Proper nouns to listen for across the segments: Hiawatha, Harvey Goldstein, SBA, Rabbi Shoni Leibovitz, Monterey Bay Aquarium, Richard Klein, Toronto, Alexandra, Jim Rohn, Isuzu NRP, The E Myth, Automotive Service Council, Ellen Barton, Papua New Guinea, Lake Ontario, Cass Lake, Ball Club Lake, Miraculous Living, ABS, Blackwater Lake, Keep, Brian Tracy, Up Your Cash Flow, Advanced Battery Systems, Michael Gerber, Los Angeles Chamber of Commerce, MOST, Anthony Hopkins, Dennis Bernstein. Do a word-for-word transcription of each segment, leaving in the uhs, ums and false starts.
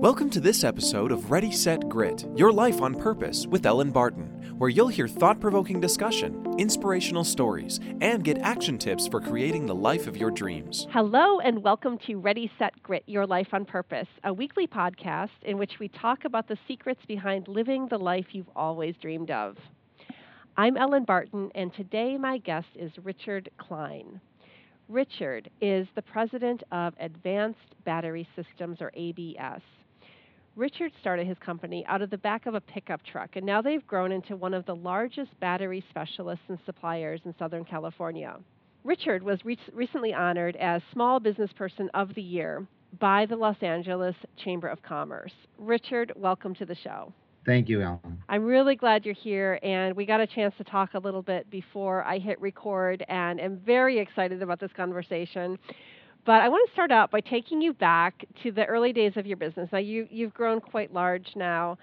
Welcome to this episode of Ready, Set, Grit, Your Life on Purpose with Ellen Barton, where you'll hear thought-provoking discussion, inspirational stories, and get action tips for creating the life of your dreams. Hello, and welcome to Ready, Set, Grit, Your Life on Purpose, a weekly podcast in which we talk about the secrets behind living the life you've always dreamed of. I'm Ellen Barton, and today my guest is Richard Klein. Richard is the president of Advanced Battery Systems, or A B S. Richard started his company out of the back of a pickup truck, and now they've grown into one of the largest battery specialists and suppliers in Southern California. Richard was re- recently honored as Small Business Person of the Year by the Los Angeles Chamber of Commerce. Richard, welcome to the show. Thank you, Ellen. I'm really glad you're here, and we got a chance to talk a little bit before I hit record, and I'm very excited about this conversation. But I want to start out by taking you back to the early days of your business. Now, you, you've grown quite large now,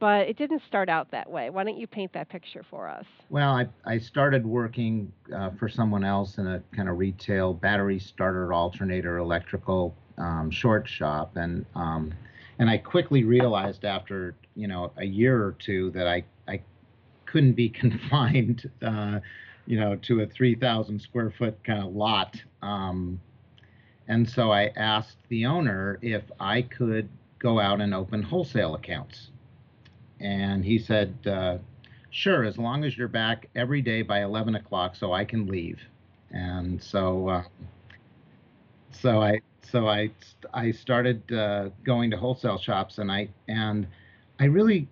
but it didn't start out that way. Why don't you paint that picture for us? Well, I, I started working uh, for someone else in a kind of retail battery starter alternator electrical um, short shop. And um, and I quickly realized after, you know, a year or two that I, I couldn't be confined, uh, you know, to a three thousand square foot kind of lot. Um And so I asked the owner if I could go out and open wholesale accounts. And he said, uh, sure, as long as you're back every day by eleven o'clock so I can leave. And so uh, so I so I, I started uh, going to wholesale shops, and I and I really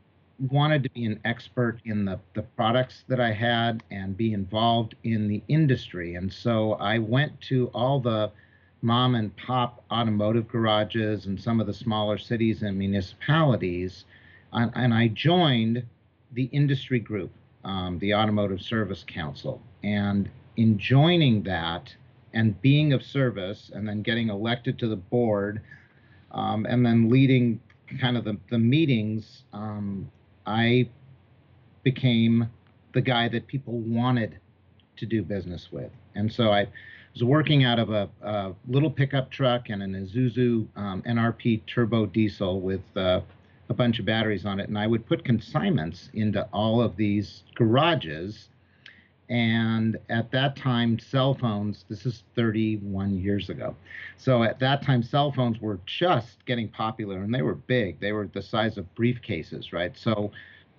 wanted to be an expert in the, the products that I had and be involved in the industry. And so I went to all the mom and pop automotive garages and some of the smaller cities and municipalities. And, and I joined the industry group, um, the Automotive Service Council. And in joining that and being of service and then getting elected to the board um, and then leading kind of the, the meetings, um, I became the guy that people wanted to do business with. And so I was working out of a, a little pickup truck and an Isuzu um, N R P turbo diesel with uh, a bunch of batteries on it. And I would put consignments into all of these garages. And at that time, cell phones, this is thirty-one years ago. So at that time, cell phones were just getting popular, and they were big. They were the size of briefcases, right? So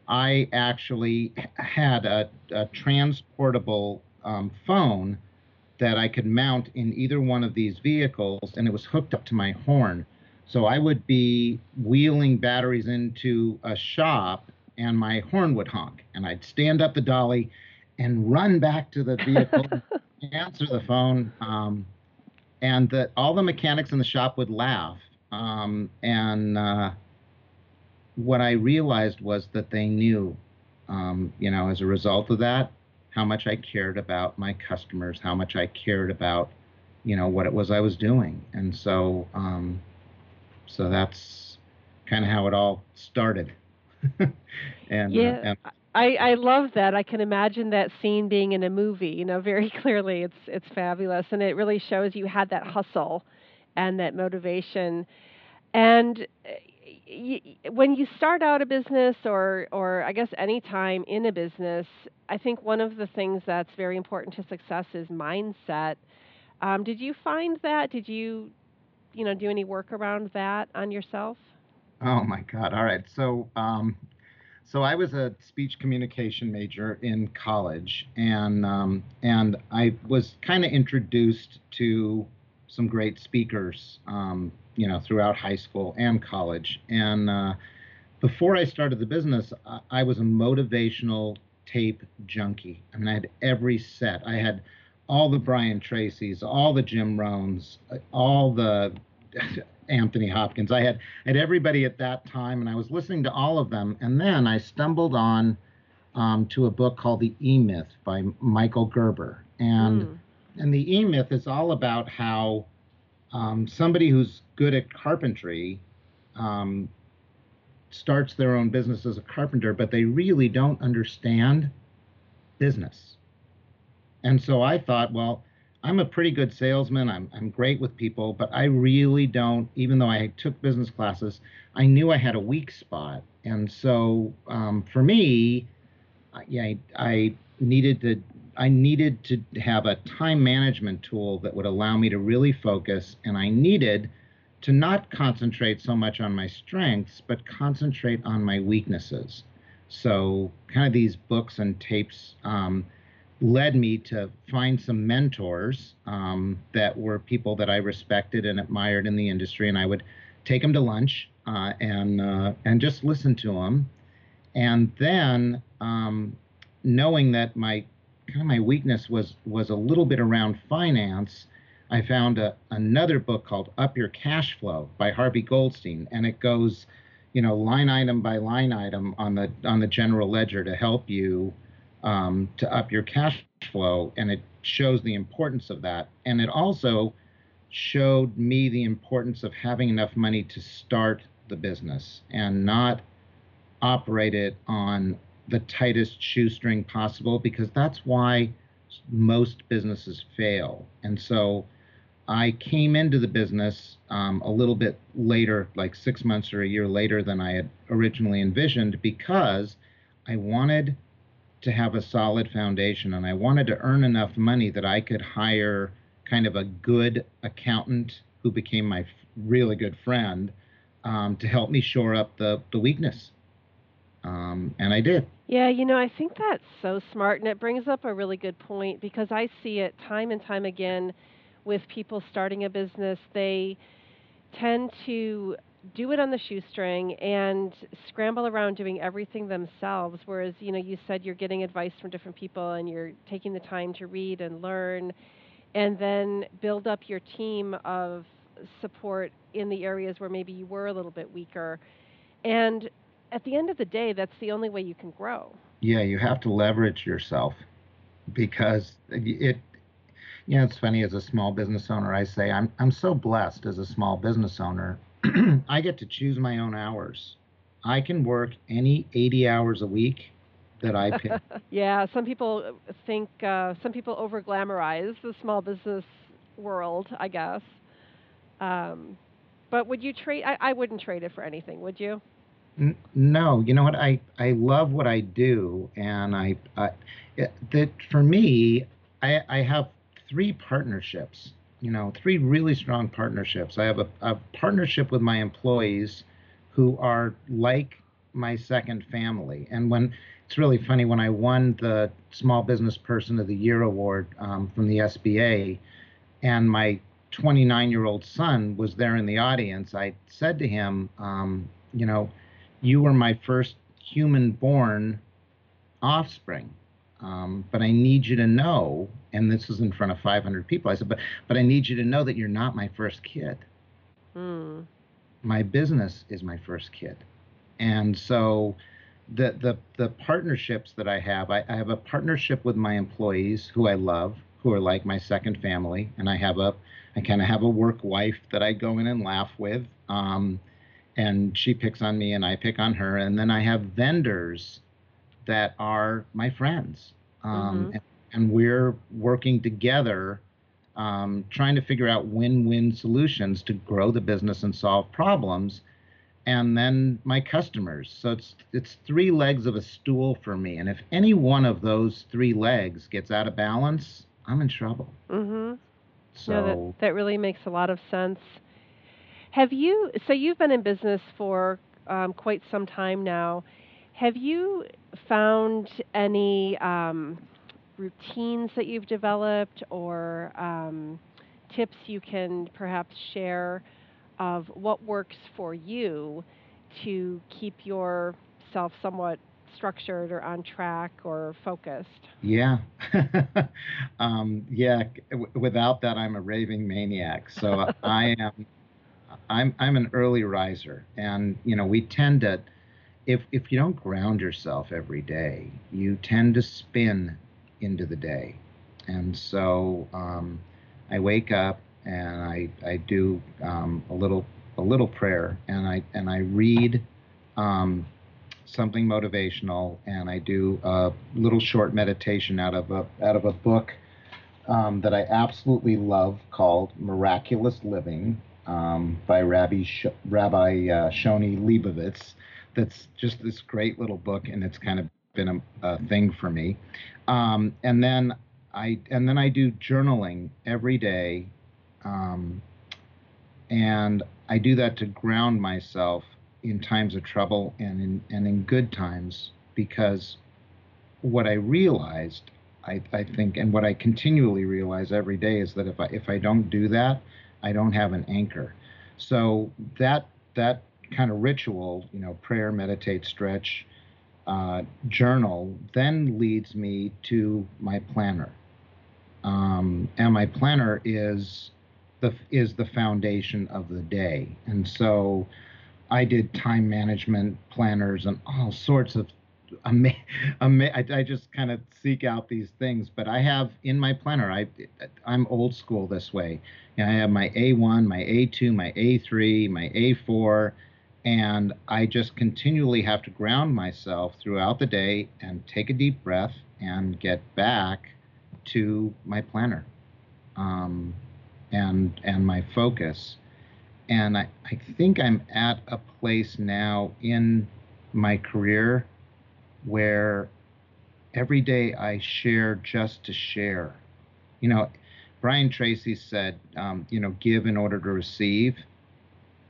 I actually had a, a transportable um, phone that I could mount in either one of these vehicles, and it was hooked up to my horn. So I would be wheeling batteries into a shop, and my horn would honk, and I'd stand up the dolly and run back to the vehicle, answer the phone, um, and the, all the mechanics in the shop would laugh. Um, and uh, what I realized was that they knew, um, you know, as a result of that, how much I cared about my customers, how much I cared about, you know, what it was I was doing. And so um, so that's kind of how it all started. and, yeah, uh, and I, I love that. I can imagine that scene being in a movie, you know, very clearly. It's it's fabulous. And it really shows you had that hustle and that motivation. And when you start out a business, or, or I guess any time in a business, I think one of the things that's very important to success is mindset. Um, did you find that? Did you, you know, do any work around that on yourself? Oh my God! All right. So, um, so I was a speech communication major in college, and um, and I was kind of introduced to some great speakers, um, you know, throughout high school and college. And uh, before I started the business, I, I was a motivational tape junkie. I mean, I had every set. I had all the Brian Tracys, all the Jim Rohns, all the Anthony Hopkins. I had, I had everybody at that time, and I was listening to all of them. And then I stumbled on um, to a book called The E Myth by Michael Gerber. And mm. And the E Myth is all about how um, somebody who's good at carpentry um, starts their own business as a carpenter, but they really don't understand business. And so I thought, well, I'm a pretty good salesman. I'm, I'm great with people, but I really don't, even though I took business classes, I knew I had a weak spot. And so um, for me, I, I needed to, I needed to have a time management tool that would allow me to really focus. And I needed to not concentrate so much on my strengths, but concentrate on my weaknesses. So kind of these books and tapes um, led me to find some mentors um, that were people that I respected and admired in the industry. And I would take them to lunch uh, and, uh, and just listen to them. And then um, knowing that my kind of my weakness was, was a little bit around finance, I found a, another book called Up Your Cash Flow by Harvey Goldstein. And it goes, you know, line item by line item on the on the general ledger to help you um, to up your cash flow. And it shows the importance of that. And it also showed me the importance of having enough money to start the business and not operate it on the tightest shoestring possible, because that's why most businesses fail. And so I came into the business um, a little bit later, like six months or a year later than I had originally envisioned, because I wanted to have a solid foundation and I wanted to earn enough money that I could hire kind of a good accountant who became my really good friend um, to help me shore up the, the weakness. Um, and I did. Yeah, you know, I think that's so smart. And it brings up a really good point, because I see it time and time again with people starting a business. They tend to do it on the shoestring and scramble around doing everything themselves. Whereas, you know, you said you're getting advice from different people and you're taking the time to read and learn and then build up your team of support in the areas where maybe you were a little bit weaker. And at the end of the day, that's the only way you can grow. Yeah, you have to leverage yourself, because it, you know, it's funny, as a small business owner, I say I'm, I'm so blessed as a small business owner. I get to choose my own hours. I can work any eighty hours a week that I pick. Yeah, some people think, uh, some people over-glamorize the small business world, I guess. Um, but would you trade, I, I wouldn't trade it for anything, would you? No, you know what? I, I love what I do. And I, I it, that for me, I, I have three partnerships, you know, three really strong partnerships. I have a, a partnership with my employees who are like my second family. And when it's really funny, when I won the Small Business Person of the Year award um, from the S B A, and my twenty-nine-year-old son was there in the audience, I said to him, um, you know, you were my first human-born offspring, um, but I need you to know, and this was in front of five hundred people, I said, but, but I need you to know that you're not my first kid. Mm. My business is my first kid. And so the, the, the partnerships that I have, I, I have a partnership with my employees who I love, who are like my second family, and I have a, I kind of have a work wife that I go in and laugh with. Um, And she picks on me and I pick on her. And then I have vendors that are my friends. Um, mm-hmm. and, and we're working together, um, trying to figure out win-win solutions to grow the business and solve problems. And then my customers. So it's, it's three legs of a stool for me. And if any one of those three legs gets out of balance, I'm in trouble. Mm-hmm. So yeah, that, that really makes a lot of sense. Have you, so you've been in business for um, quite some time now. Have you found any um, routines that you've developed or um, tips you can perhaps share of what works for you to keep yourself somewhat structured or on track or focused? Yeah. um, yeah. W- without that, I'm a raving maniac. So I am... I'm I'm an early riser, and you know we tend to, if if you don't ground yourself every day, you tend to spin into the day, and so um, I wake up and I I do um, a little a little prayer, and I and I read um, something motivational, and I do a little short meditation out of a out of a book um, that I absolutely love called Miraculous Living um, by Rabbi, Sh- Rabbi uh, Shoni Leibovitz. That's just this great little book, and it's kind of been a, a thing for me. Um, and then I and then I do journaling every day, um, and I do that to ground myself in times of trouble and in and in good times, because what I realized, I, I think, and what I continually realize every day is that if I if I don't do that, I don't have an anchor. So that that. kind of ritual, you know, prayer, meditate, stretch, uh, journal, then leads me to my planner. Um, and my planner is the is the foundation of the day. And so I did time management planners and all sorts of ama- ama- I, I just kind of seek out these things, but I have in my planner, I I'm old school this way. And I have my A one, my A two, my A three, my A four. And I just continually have to ground myself throughout the day and take a deep breath and get back to my planner um, and and my focus. And I, I think I'm at a place now in my career where every day I share just to share. You know, Brian Tracy said, um, you know, give in order to receive.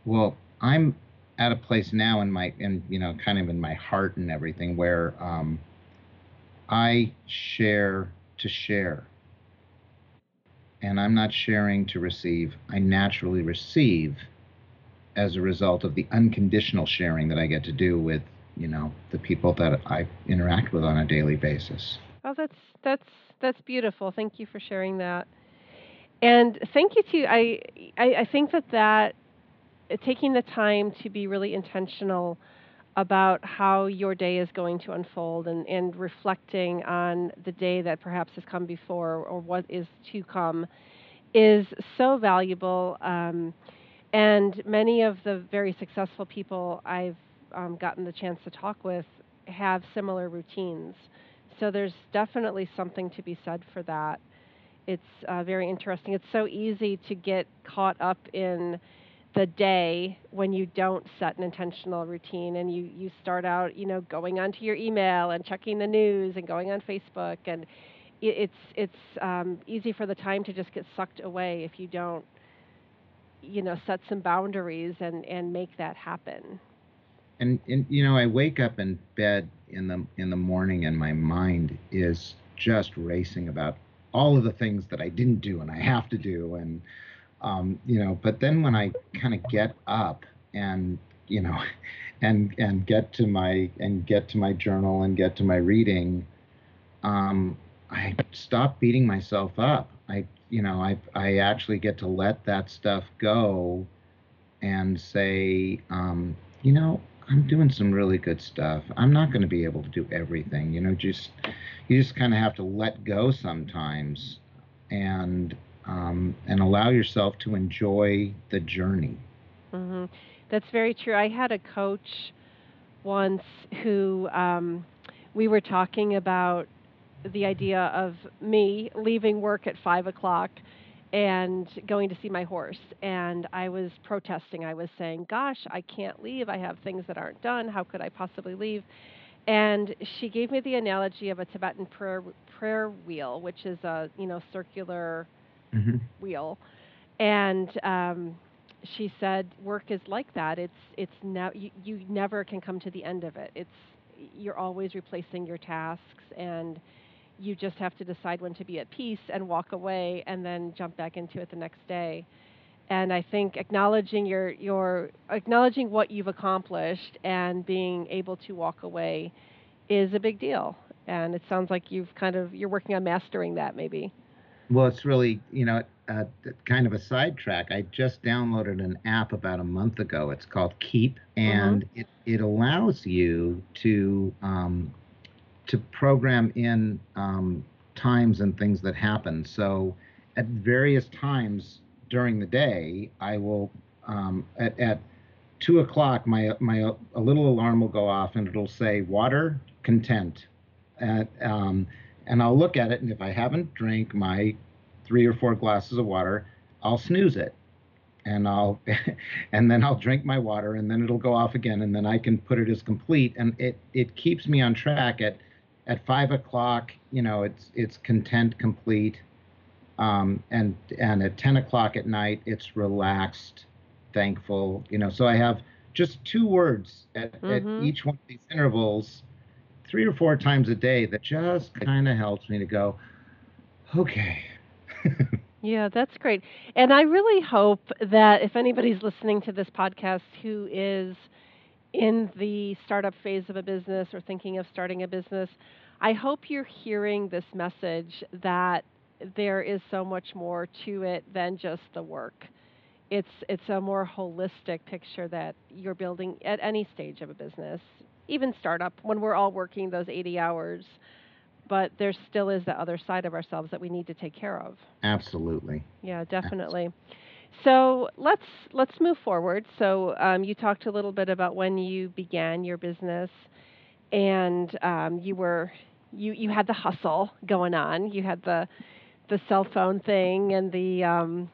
Well, I'm at a place now in my, in, you know, kind of in my heart and everything where um, I share to share. And I'm not sharing to receive. I naturally receive as a result of the unconditional sharing that I get to do with, you know, the people that I interact with on a daily basis. Oh, that's, that's, that's beautiful. Thank you for sharing that. And thank you to you. I, I, I think that that, taking the time to be really intentional about how your day is going to unfold and, and reflecting on the day that perhaps has come before or what is to come is so valuable. Um, and many of the very successful people I've um, gotten the chance to talk with have similar routines. So there's definitely something to be said for that. It's uh, very interesting. It's so easy to get caught up in the day when you don't set an intentional routine and you, you start out, you know, going onto your email and checking the news and going on Facebook. And it, it's it's um, easy for the time to just get sucked away if you don't, you know, set some boundaries and, and make that happen. And, and, you know, I wake up in bed in the in the morning and my mind is just racing about all of the things that I didn't do and I have to do. And, Um, you know, but then when I kind of get up and, you know, and and get to my and get to my journal and get to my reading, um, I stop beating myself up. I, you know, I I actually get to let that stuff go and say, um, you know, I'm doing some really good stuff. I'm not going to be able to do everything. You know, just you just kind of have to let go sometimes and Um, and allow yourself to enjoy the journey. Mm-hmm. That's very true. I had a coach once who um, we were talking about the idea of me leaving work at five o'clock and going to see my horse. And I was protesting. I was saying, gosh, I can't leave. I have things that aren't done. How could I possibly leave? And she gave me the analogy of a Tibetan prayer, prayer wheel, which is a, you know, circular Mm-hmm. wheel. And um, she said, work is like that. It's it's now ne- you, you never can come to the end of it. It's you're always replacing your tasks, and you just have to decide when to be at peace and walk away, and then jump back into it the next day. And I think acknowledging your your acknowledging what you've accomplished and being able to walk away is a big deal. And it sounds like you've kind of you're working on mastering that, maybe. Well, it's really, you know, uh, kind of a sidetrack. I just downloaded an app about a month ago. It's called Keep, and mm-hmm. it, it allows you to um, to program in um, times and things that happen. So at various times during the day, I will um, at, at two o'clock, my my a little alarm will go off, and it'll say water, content, at um, and I'll look at it, and if I haven't drank my three or four glasses of water, I'll snooze it. And I'll, and then I'll drink my water, and then it'll go off again, and then I can put it as complete, and it it keeps me on track. At at five o'clock, you know, it's it's content, complete, um, and and at ten o'clock at night, it's relaxed, thankful, you know. So I have just two words at, mm-hmm. at each one of these intervals, three or four times a day, that just kind of helps me to go, okay. Yeah, that's great. And I really hope that if anybody's listening to this podcast who is in the startup phase of a business or thinking of starting a business, I hope you're hearing this message that there is so much more to it than just the work. It's it's a more holistic picture that you're building at any stage of a business, even startup, when we're all working those eighty hours. But there still is the other side of ourselves that we need to take care of. Absolutely. Yeah, definitely. Absolutely. So let's let's move forward. So um, you talked a little bit about when you began your business, and um, you were you you had the hustle going on. You had the the cell phone thing and the um,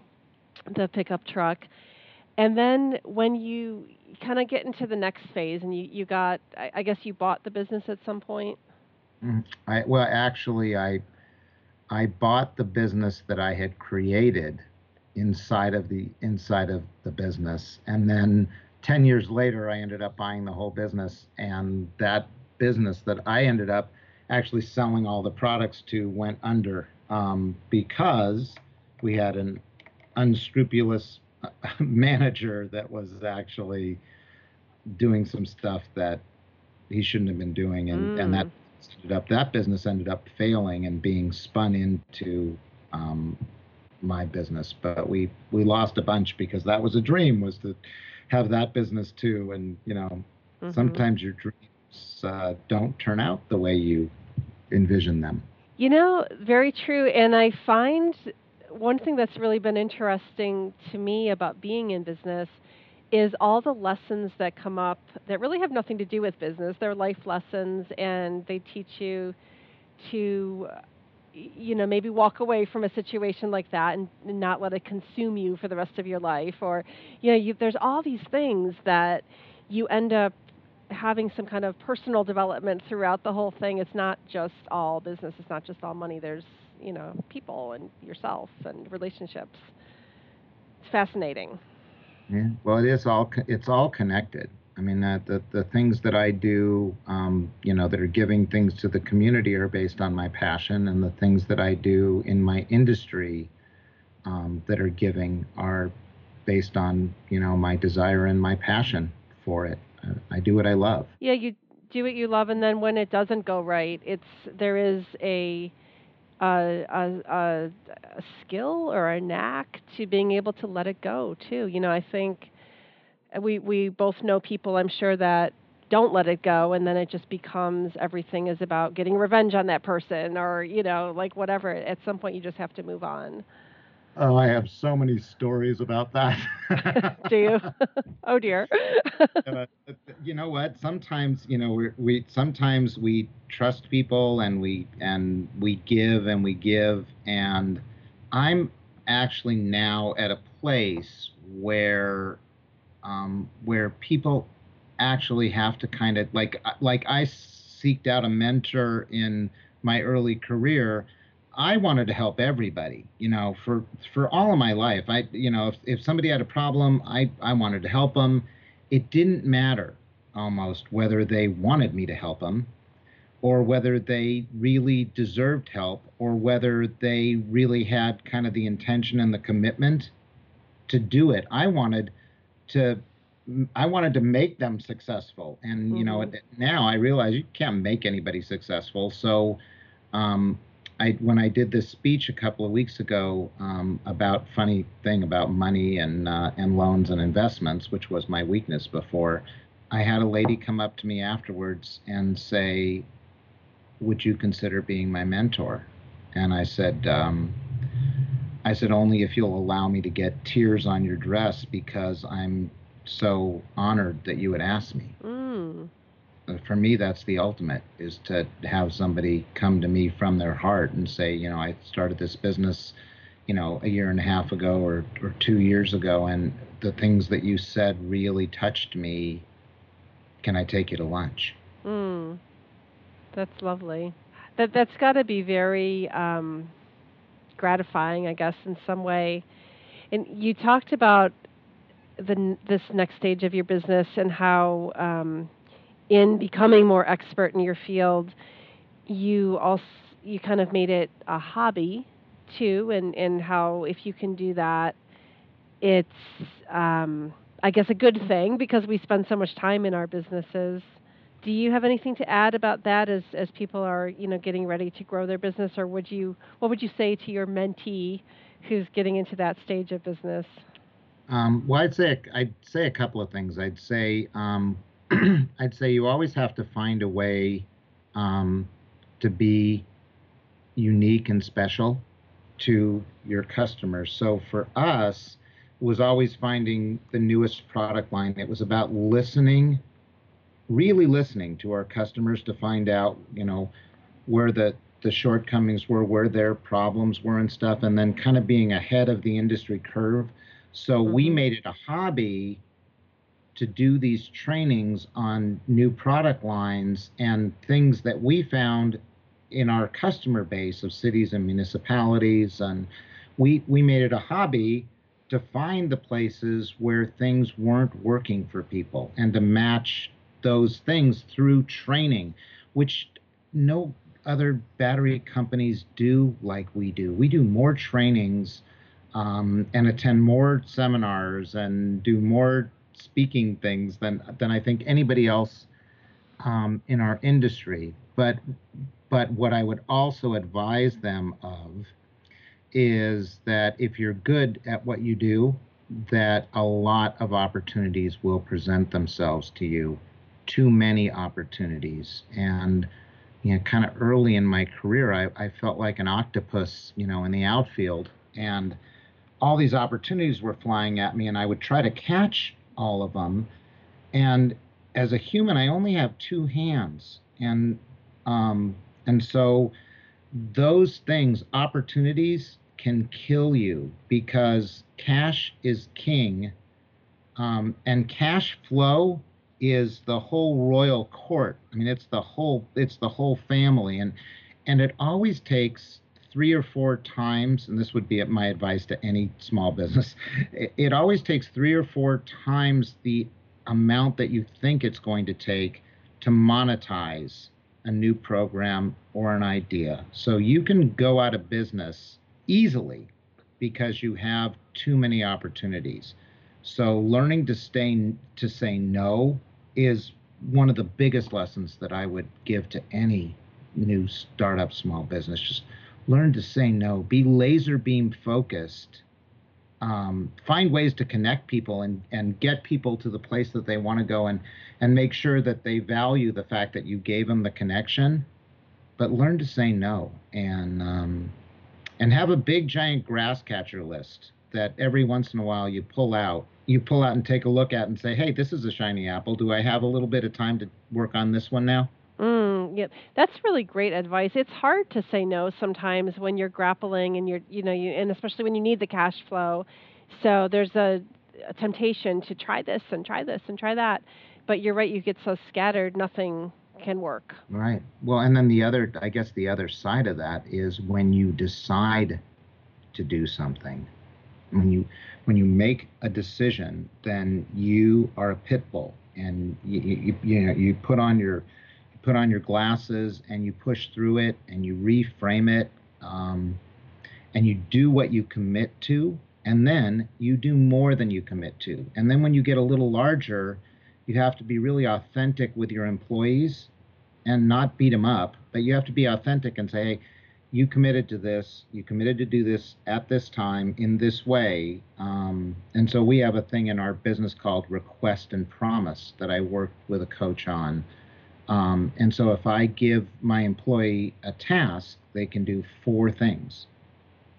the pickup truck, and then when you kind of get into the next phase, and you you got I, I guess you bought the business at some point. I, well, actually, I I bought the business that I had created inside of the inside of the business, and then ten years later, I ended up buying the whole business. And that business that I ended up actually selling all the products to went under um, because we had an unscrupulous manager that was actually doing some stuff that he shouldn't have been doing, and mm. and that. Ended up, that business ended up failing and being spun into um, my business. But we, we lost a bunch because that was a dream, was to have that business too. And, you know, mm-hmm. sometimes your dreams uh, don't turn out the way you envision them. You know, very true. And I find one thing that's really been interesting to me about being in business is all the lessons that come up that really have nothing to do with business. They're life lessons, and they teach you to, you know, maybe walk away from a situation like that and not let it consume you for the rest of your life. Or, you know, you, there's all these things that you end up having some kind of personal development throughout the whole thing. It's not just all business. It's not just all money. There's, you know, people and yourself and relationships. It's fascinating. Yeah, well, it is all it's all connected. I mean, uh, the the things that I do, um, you know, that are giving things to the community are based on my passion, and the things that I do in my industry um, that are giving are based on, you know, my desire and my passion for it. I, I do what I love. Yeah, you do what you love, and then when it doesn't go right, it's there is a Uh, a, a, a skill or a knack to being able to let it go too. You know, I think we we both know people, I'm sure, that don't let it go, and then it just becomes everything is about getting revenge on that person, or, you know, like whatever. At some point, you just have to move on. Oh, I have so many stories about that. Do you? Oh dear. uh, you know what? Sometimes, you know, we, we sometimes we trust people, and we and we give and we give, and I'm actually now at a place where um, where people actually have to kind of like like I seeked out a mentor in my early career. I wanted to help everybody, you know, for, for all of my life. I, you know, if, if somebody had a problem, I, I wanted to help them. It didn't matter almost whether they wanted me to help them, or whether they really deserved help, or whether they really had kind of the intention and the commitment to do it. I wanted to, I wanted to make them successful. And, mm-hmm. you know, now I realize you can't make anybody successful. So, um, I, when I did this speech a couple of weeks ago um, about funny thing about money and uh, and loans and investments, which was my weakness before, I had a lady come up to me afterwards and say, "Would you consider being my mentor?" And I said, um, "I said only if you'll allow me to get tears on your dress, because I'm so honored that you would ask me." Mm. For me, that's the ultimate, is to have somebody come to me from their heart and say, you know, I started this business, you know, a year and a half ago or, or two years ago, and the things that you said really touched me. Can I take you to lunch? Mm, that's lovely. That, that's got to be very um, gratifying, I guess, in some way. And you talked about the this next stage of your business and how um, in becoming more expert in your field, you also you kind of made it a hobby, too, and, and how if you can do that, it's, um, I guess, a good thing because we spend so much time in our businesses. Do you have anything to add about that as, as people are, you know, getting ready to grow their business, or would you what would you say to your mentee who's getting into that stage of business? Um, well, I'd say I'd say a couple of things. I'd say um, I'd say you always have to find a way um, to be unique and special to your customers. So for us, it was always finding the newest product line. It was about listening, really listening to our customers to find out, you know, where the the shortcomings were, where their problems were and stuff, and then kind of being ahead of the industry curve. So we made it a hobby to do these trainings on new product lines and things that we found in our customer base of cities and municipalities. And we we made it a hobby to find the places where things weren't working for people and to match those things through training, which no other battery companies do like we do. We do more trainings um, and attend more seminars and do more speaking things than than I think anybody else um, in our industry. But But what I would also advise them of is that if you're good at what you do, that a lot of opportunities will present themselves to you, too many opportunities. And, you know, kind of early in my career, I, I felt like an octopus, you know, in the outfield, and all these opportunities were flying at me, and I would try to catch all of them. And as a human, I only have two hands, and um, And so those things, opportunities, can kill you because cash is king. Um, and cash flow is the whole royal court. I mean, it's the whole it's the whole family. And and it always takes three or four times, and this would be my advice to any small business, it, it always takes three or four times the amount that you think it's going to take to monetize a new program or an idea. So you can go out of business easily because you have too many opportunities. So learning to stay to say no is one of the biggest lessons that I would give to any new startup small business. Just learn to say no. Be laser beam focused. Um, find ways to connect people and, and get people to the place that they want to go, and, and make sure that they value the fact that you gave them the connection, but learn to say no, and, um, and have a big giant grass catcher list that every once in a while you pull out, you pull out and take a look at and say, hey, this is a shiny apple. Do I have a little bit of time to work on this one now? Mm, yeah, that's really great advice. It's hard to say no sometimes when you're grappling and you're, you know, you, and especially when you need the cash flow. So there's a, a temptation to try this and try this and try that. But you're right, you get so scattered, nothing can work. Right. Well, and then the other, I guess the other side of that is when you decide to do something, when you, when you make a decision, then you are a pit bull, and you, you, you know, you put on your, put on your glasses and you push through it and you reframe it, um, and you do what you commit to, and then you do more than you commit to. And then when you get a little larger, you have to be really authentic with your employees and not beat them up, but you have to be authentic and say, hey, you committed to this, you committed to do this at this time in this way. Um, and so we have a thing in our business called Request and Promise that I worked with a coach on. Um, and so if I give my employee a task, they can do four things.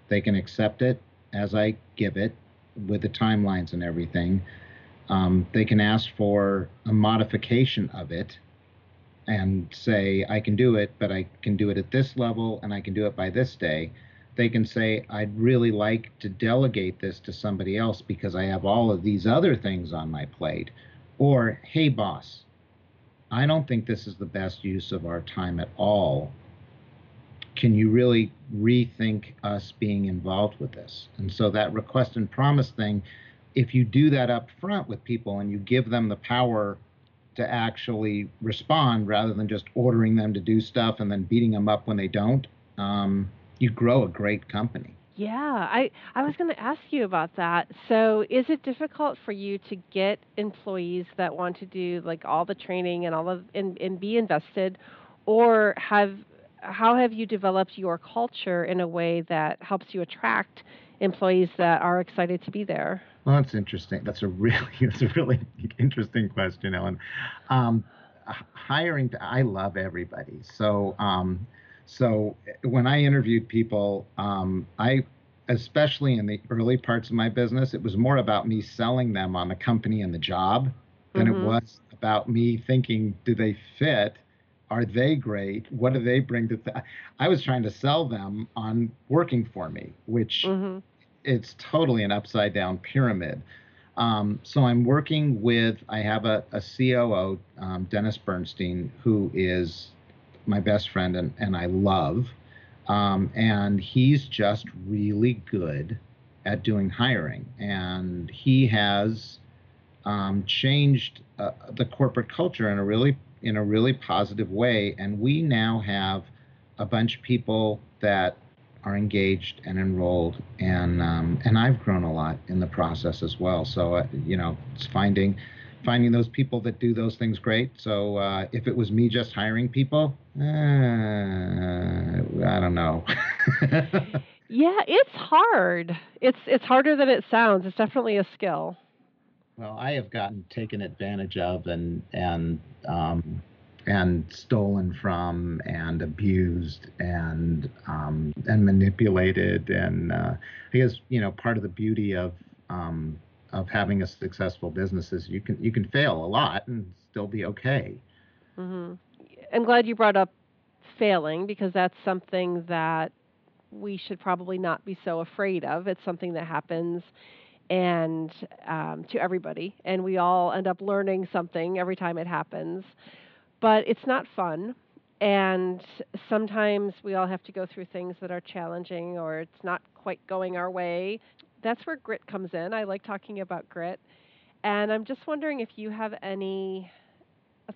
They can accept it as I give it with the timelines and everything. Um, they can ask for a modification of it and say, I can do it, but I can do it at this level and I can do it by this day. they can say, I'd really like to delegate this to somebody else because I have all of these other things on my plate. Or, hey, boss, I don't think this is the best use of our time at all. Can you really rethink us being involved with this? And so that request and promise thing, if you do that up front with people and you give them the power to actually respond rather than just ordering them to do stuff and then beating them up when they don't, um, you grow a great company. Yeah, I, I was going to ask you about that. So is it difficult for you to get employees that want to do like all the training and all of and, and be invested, or have how have you developed your culture in a way that helps you attract employees that are excited to be there? Well, that's interesting. That's a really that's a really interesting question, Ellen. Um, hiring, I love everybody. So um, so when I interviewed people, um, I especially in the early parts of my business, it was more about me selling them on the company and the job than mm-hmm. it was about me thinking, do they fit? Are they great? What do they bring to that? I was trying to sell them on working for me, which mm-hmm. it's totally an upside down pyramid. Um, so I'm working with, I have a, a C O O, um, Dennis Bernstein, who is my best friend and, and I love. Um, and he's just really good at doing hiring. And he has um, changed uh, the corporate culture in a really in a really positive way. And we now have a bunch of people that are engaged and enrolled. And um, and I've grown a lot in the process as well. So, uh, you know, it's finding finding those people that do those things great. So uh, if it was me just hiring people, uh, I don't know. Yeah, it's hard. It's, it's harder than it sounds. It's definitely a skill. Well, I have gotten taken advantage of and and um, and stolen from and abused and um, and manipulated, and uh, I guess you know part of the beauty of um, of having a successful business is you can you can fail a lot and still be okay. Mm-hmm. I'm glad you brought up failing, because that's something that we should probably not be so afraid of. It's something that happens. And um, to everybody, and we all end up learning something every time it happens. But it's not fun, and sometimes we all have to go through things that are challenging or it's not quite going our way. That's where grit comes in. I like talking about grit, and I'm just wondering if you have any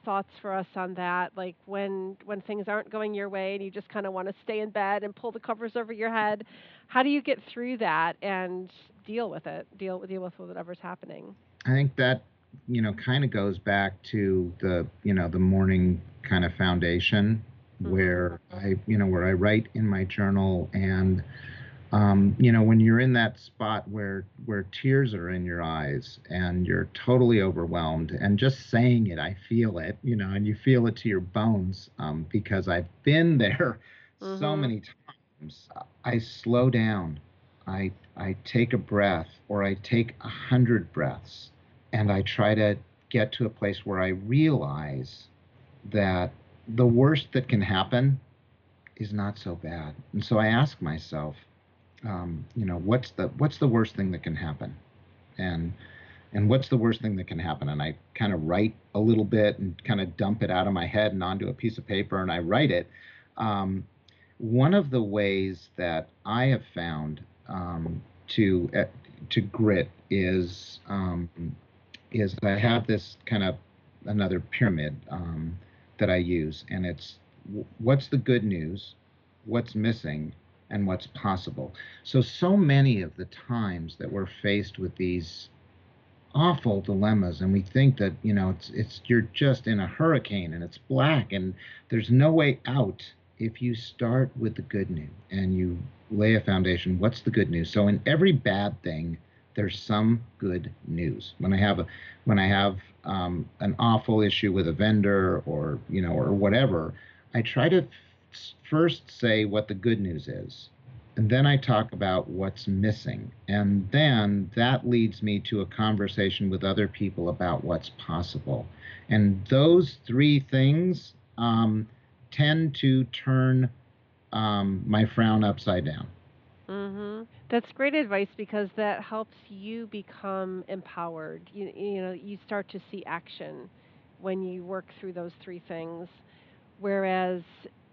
thoughts for us on that, like when when things aren't going your way and you just kind of want to stay in bed and pull the covers over your head. How do you get through that and deal with it, deal with deal with whatever's happening? I think that, you know, kind of goes back to the, you know, the morning kind of foundation mm-hmm. where I, you know, where I write in my journal. And, um, you know, when you're in that spot where, where tears are in your eyes and you're totally overwhelmed, and just saying it, I feel it, you know, and you feel it to your bones, um, because I've been there mm-hmm. so many times. I slow down. I I take a breath, or I take a hundred breaths, and I try to get to a place where I realize that the worst that can happen is not so bad. And so I ask myself, um, you know, what's the what's the worst thing that can happen, and and what's the worst thing that can happen? And I kind of write a little bit and kind of dump it out of my head and onto a piece of paper, and I write it. Um, one of the ways that I have found um, to uh, to grit is um, is I have this kind of another pyramid um, that I use, and it's what's the good news, what's missing, and what's possible. So so many of the times that we're faced with these awful dilemmas, and we think that you know it's it's you're just in a hurricane and it's black and there's no way out. If you start with the good news and you lay a foundation, what's the good news? So in every bad thing, there's some good news. When I have a, when I have um, an awful issue with a vendor or you know or whatever, I try to f- first say what the good news is, and then I talk about what's missing, and then that leads me to a conversation with other people about what's possible, and those three things. Um, tend to turn um, my frown upside down. Mm-hmm. That's great advice, because that helps you become empowered. You, you know, you start to see action when you work through those three things. Whereas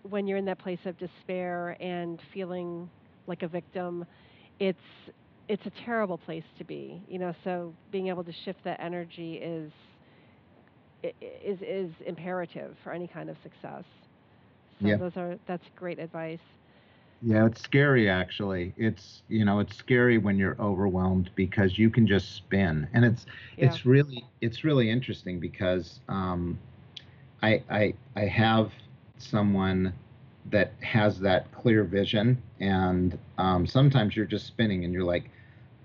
when you're in that place of despair and feeling like a victim, it's it's a terrible place to be. You know, so being able to shift that energy is is is imperative for any kind of success. So yeah. those are that's great advice. Yeah, it's scary, actually. It's, you know, it's scary when you're overwhelmed, because you can just spin. And it's yeah. it's really it's really interesting, because um, I, I I have someone that has that clear vision, and um, sometimes you're just spinning and you're like,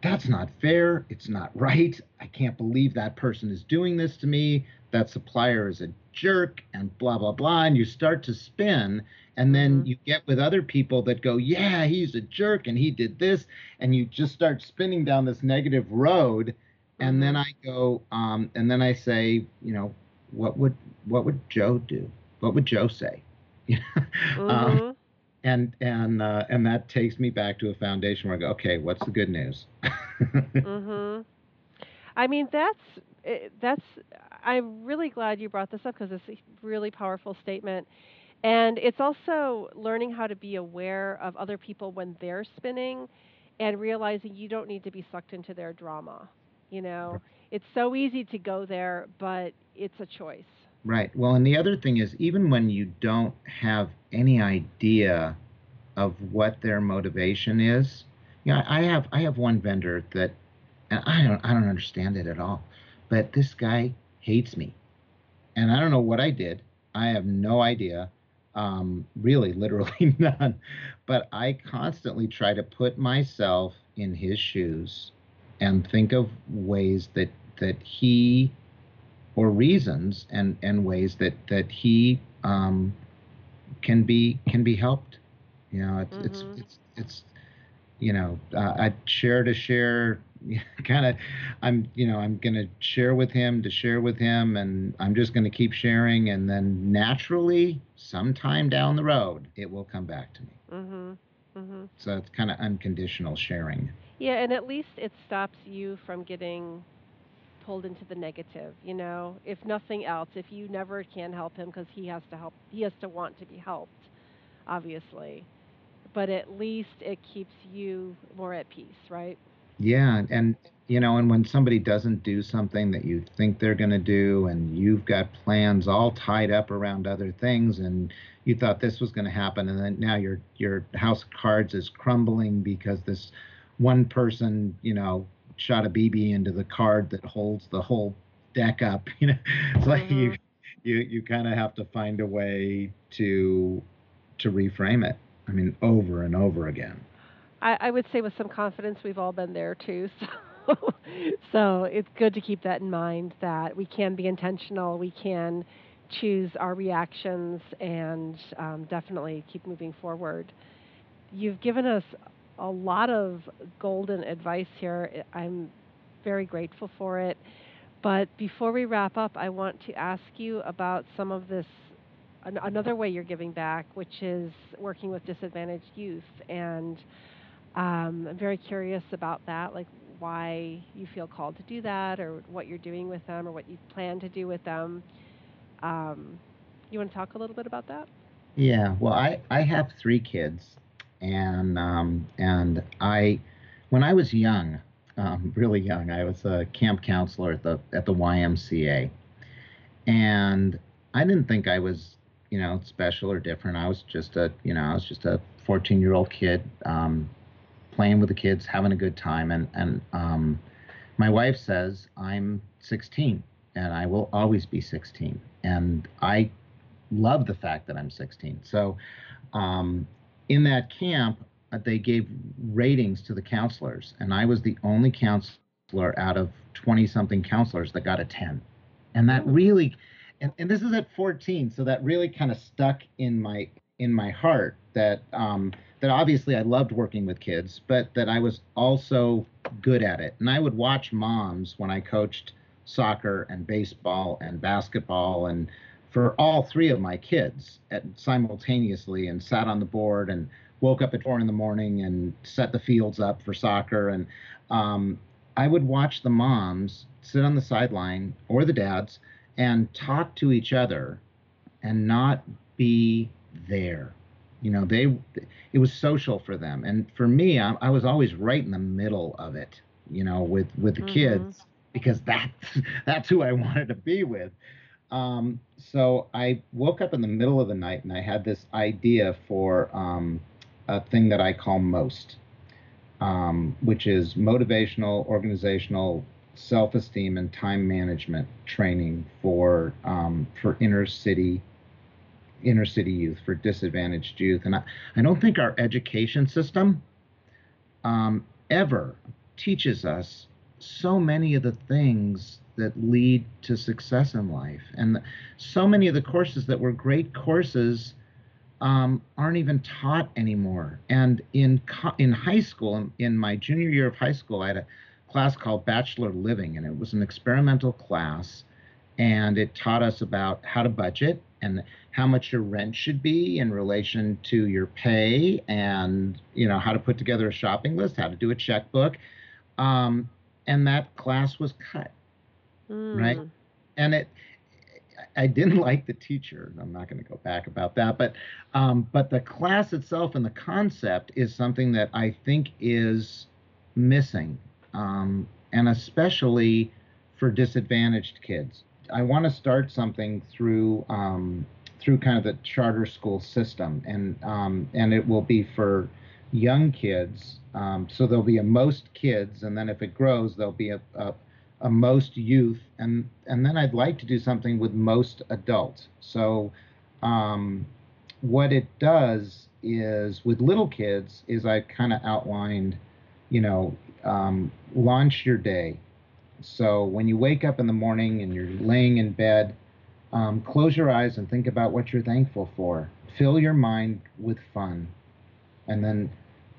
that's not fair. It's not right. I can't believe that person is doing this to me. That supplier is a jerk, and blah, blah, blah. And you start to spin, and then mm-hmm. you get with other people that go, yeah, he's a jerk and he did this. And you just start spinning down this negative road. Mm-hmm. And then I go, um, and then I say, you know, what would, what would Joe do? What would Joe say? mm-hmm. um, and, and, uh, and that takes me back to a foundation where I go, okay, what's the good news? mm-hmm. I mean, that's, That's. I'm really glad you brought this up, because it's a really powerful statement. And it's also learning how to be aware of other people when they're spinning, and realizing you don't need to be sucked into their drama. You know, it's so easy to go there, but it's a choice. Right. Well, and the other thing is, even when you don't have any idea of what their motivation is, you know, I have I have one vendor that, and I don't I don't understand it at all. But this guy hates me, and I don't know what I did. I have no idea, um, really, literally none. But I constantly try to put myself in his shoes and think of ways that that he, or reasons and and ways that that he um, can be can be helped. You know, it's mm-hmm. it's it's it's you know, uh, I share to share. kind of, I'm, you know, I'm going to share with him to share with him, and I'm just going to keep sharing. And then naturally, sometime down the road, it will come back to me. Mm-hmm. Mm-hmm. So it's kind of unconditional sharing. Yeah. And at least it stops you from getting pulled into the negative, you know, if nothing else, if you never can help him, because he has to help, he has to want to be helped, obviously. But at least it keeps you more at peace, right? Yeah. And, you know, and when somebody doesn't do something that you think they're going to do, and you've got plans all tied up around other things, and you thought this was going to happen, and then now your your house of cards is crumbling because this one person, you know, shot a B B into the card that holds the whole deck up. You know, it's like mm-hmm. you you, you kind of have to find a way to to reframe it. I mean, over and over again. I would say with some confidence, we've all been there too. So, so it's good to keep that in mind, that we can be intentional. We can choose our reactions, and um, definitely keep moving forward. You've given us a lot of golden advice here. I'm very grateful for it. But before we wrap up, I want to ask you about some of this, another way you're giving back, which is working with disadvantaged youth. And Um, I'm very curious about that, like why you feel called to do that, or what you're doing with them, or what you plan to do with them. Um, you want to talk a little bit about that? Yeah, well, I, I have three kids, and um, and I, when I was young, um, really young, I was a camp counselor at the at the Y M C A, and I didn't think I was, you know, special or different. I was just a, you know, I was just a fourteen-year-old kid. Um, playing with the kids, having a good time. And, and um, my wife says, I'm sixteen, and I will always be sixteen. And I love the fact that I'm sixteen. So um, in that camp, they gave ratings to the counselors. And I was the only counselor out of twenty-something counselors that got a ten. And that really, and, and this is at fourteen, so that really kind of stuck in my in my heart, that um, that obviously I loved working with kids, but that I was also good at it. And I would watch moms when I coached soccer and baseball and basketball, and for all three of my kids at, simultaneously, and sat on the board and woke up at four in the morning and set the fields up for soccer. And um, I would watch the moms sit on the sideline or the dads and talk to each other and not be there. You know, they, it was social for them. And for me, I, I was always right in the middle of it, you know, with, with the mm-hmm. kids, because that's, that's who I wanted to be with. Um, so I woke up in the middle of the night and I had this idea for um, a thing that I call MOST, um, which is motivational, organizational, self-esteem and time management training for um, for inner city inner city youth, for disadvantaged youth. And I, I don't think our education system um, ever teaches us so many of the things that lead to success in life. And the, so many of the courses that were great courses um, aren't even taught anymore. And in co- in high school, in, in my junior year of high school, I had a class called Bachelor Living, and it was an experimental class, and it taught us about how to budget and how much your rent should be in relation to your pay, and you know, how to put together a shopping list, how to do a checkbook, um, and that class was cut, mm. right? And it, I didn't like the teacher. I'm not going to go back about that, but um, but the class itself and the concept is something that I think is missing. Um, and especially for disadvantaged kids. I want to start something through um, through kind of the charter school system, and um, and it will be for young kids. Um, so there'll be a MOST kids, and then if it grows, there'll be a, a, a MOST youth, and and then I'd like to do something with MOST adults. So um, what it does is with little kids is I kind of outlined, you know. Um, launch your day. So when you wake up in the morning and you're laying in bed, um, close your eyes and think about what you're thankful for. Fill your mind with fun. And then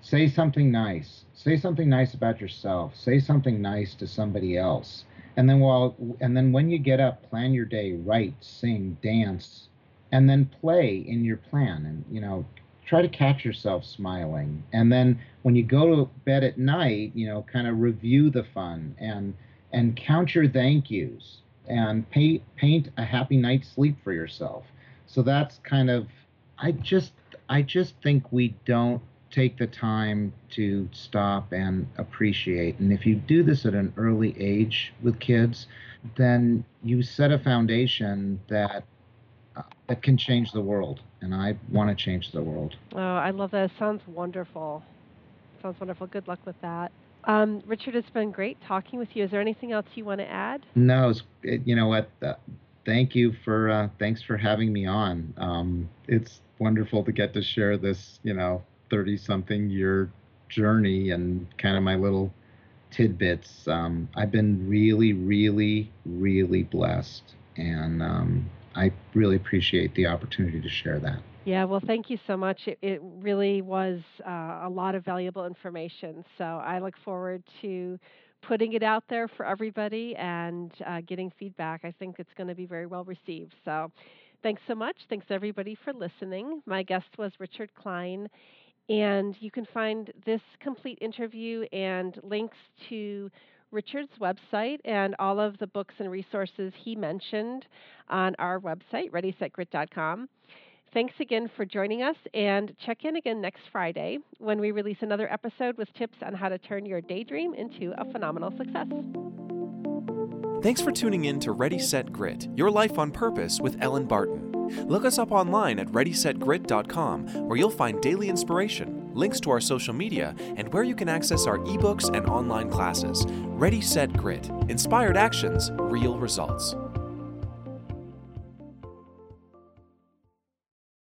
say something nice. Say something nice about yourself. Say something nice to somebody else. And then while, and then when you get up, plan your day, write, sing, dance, and then play in your plan. And, you know, try to catch yourself smiling. And then when you go to bed at night, you know, kind of review the fun and and count your thank yous and paint paint a happy night's sleep for yourself. So that's kind of, I just I just think we don't take the time to stop and appreciate. And if you do this at an early age with kids, then you set a foundation that that can change the world, and I want to change the world. Oh, I love that. It sounds wonderful. Sounds wonderful. Good luck with that. Um, Richard, it's been great talking with you. Is there anything else you want to add? No, it's, it, you know what? Uh, thank you for, uh, thanks for having me on. Um, it's wonderful to get to share this, you know, thirty-something year journey and kind of my little tidbits. Um, I've been really, really, really blessed, and um I really appreciate the opportunity to share that. Yeah, well, thank you so much. It, it really was uh, a lot of valuable information. So I look forward to putting it out there for everybody and uh, getting feedback. I think it's going to be very well received. So thanks so much. Thanks, everybody, for listening. My guest was Richard Klein. And you can find this complete interview and links to Richard's website and all of the books and resources he mentioned on our website, ready set grit dot com. Thanks again for joining us, and check in again next Friday when we release another episode with tips on how to turn your daydream into a phenomenal success. Thanks for tuning in to Ready, Set, Grit, Your Life on Purpose with Ellen Barton. Look us up online at ready set grit dot com, where you'll find daily inspiration, links to our social media, and where you can access our ebooks and online classes. Ready, Set, Grit. Inspired actions, real results.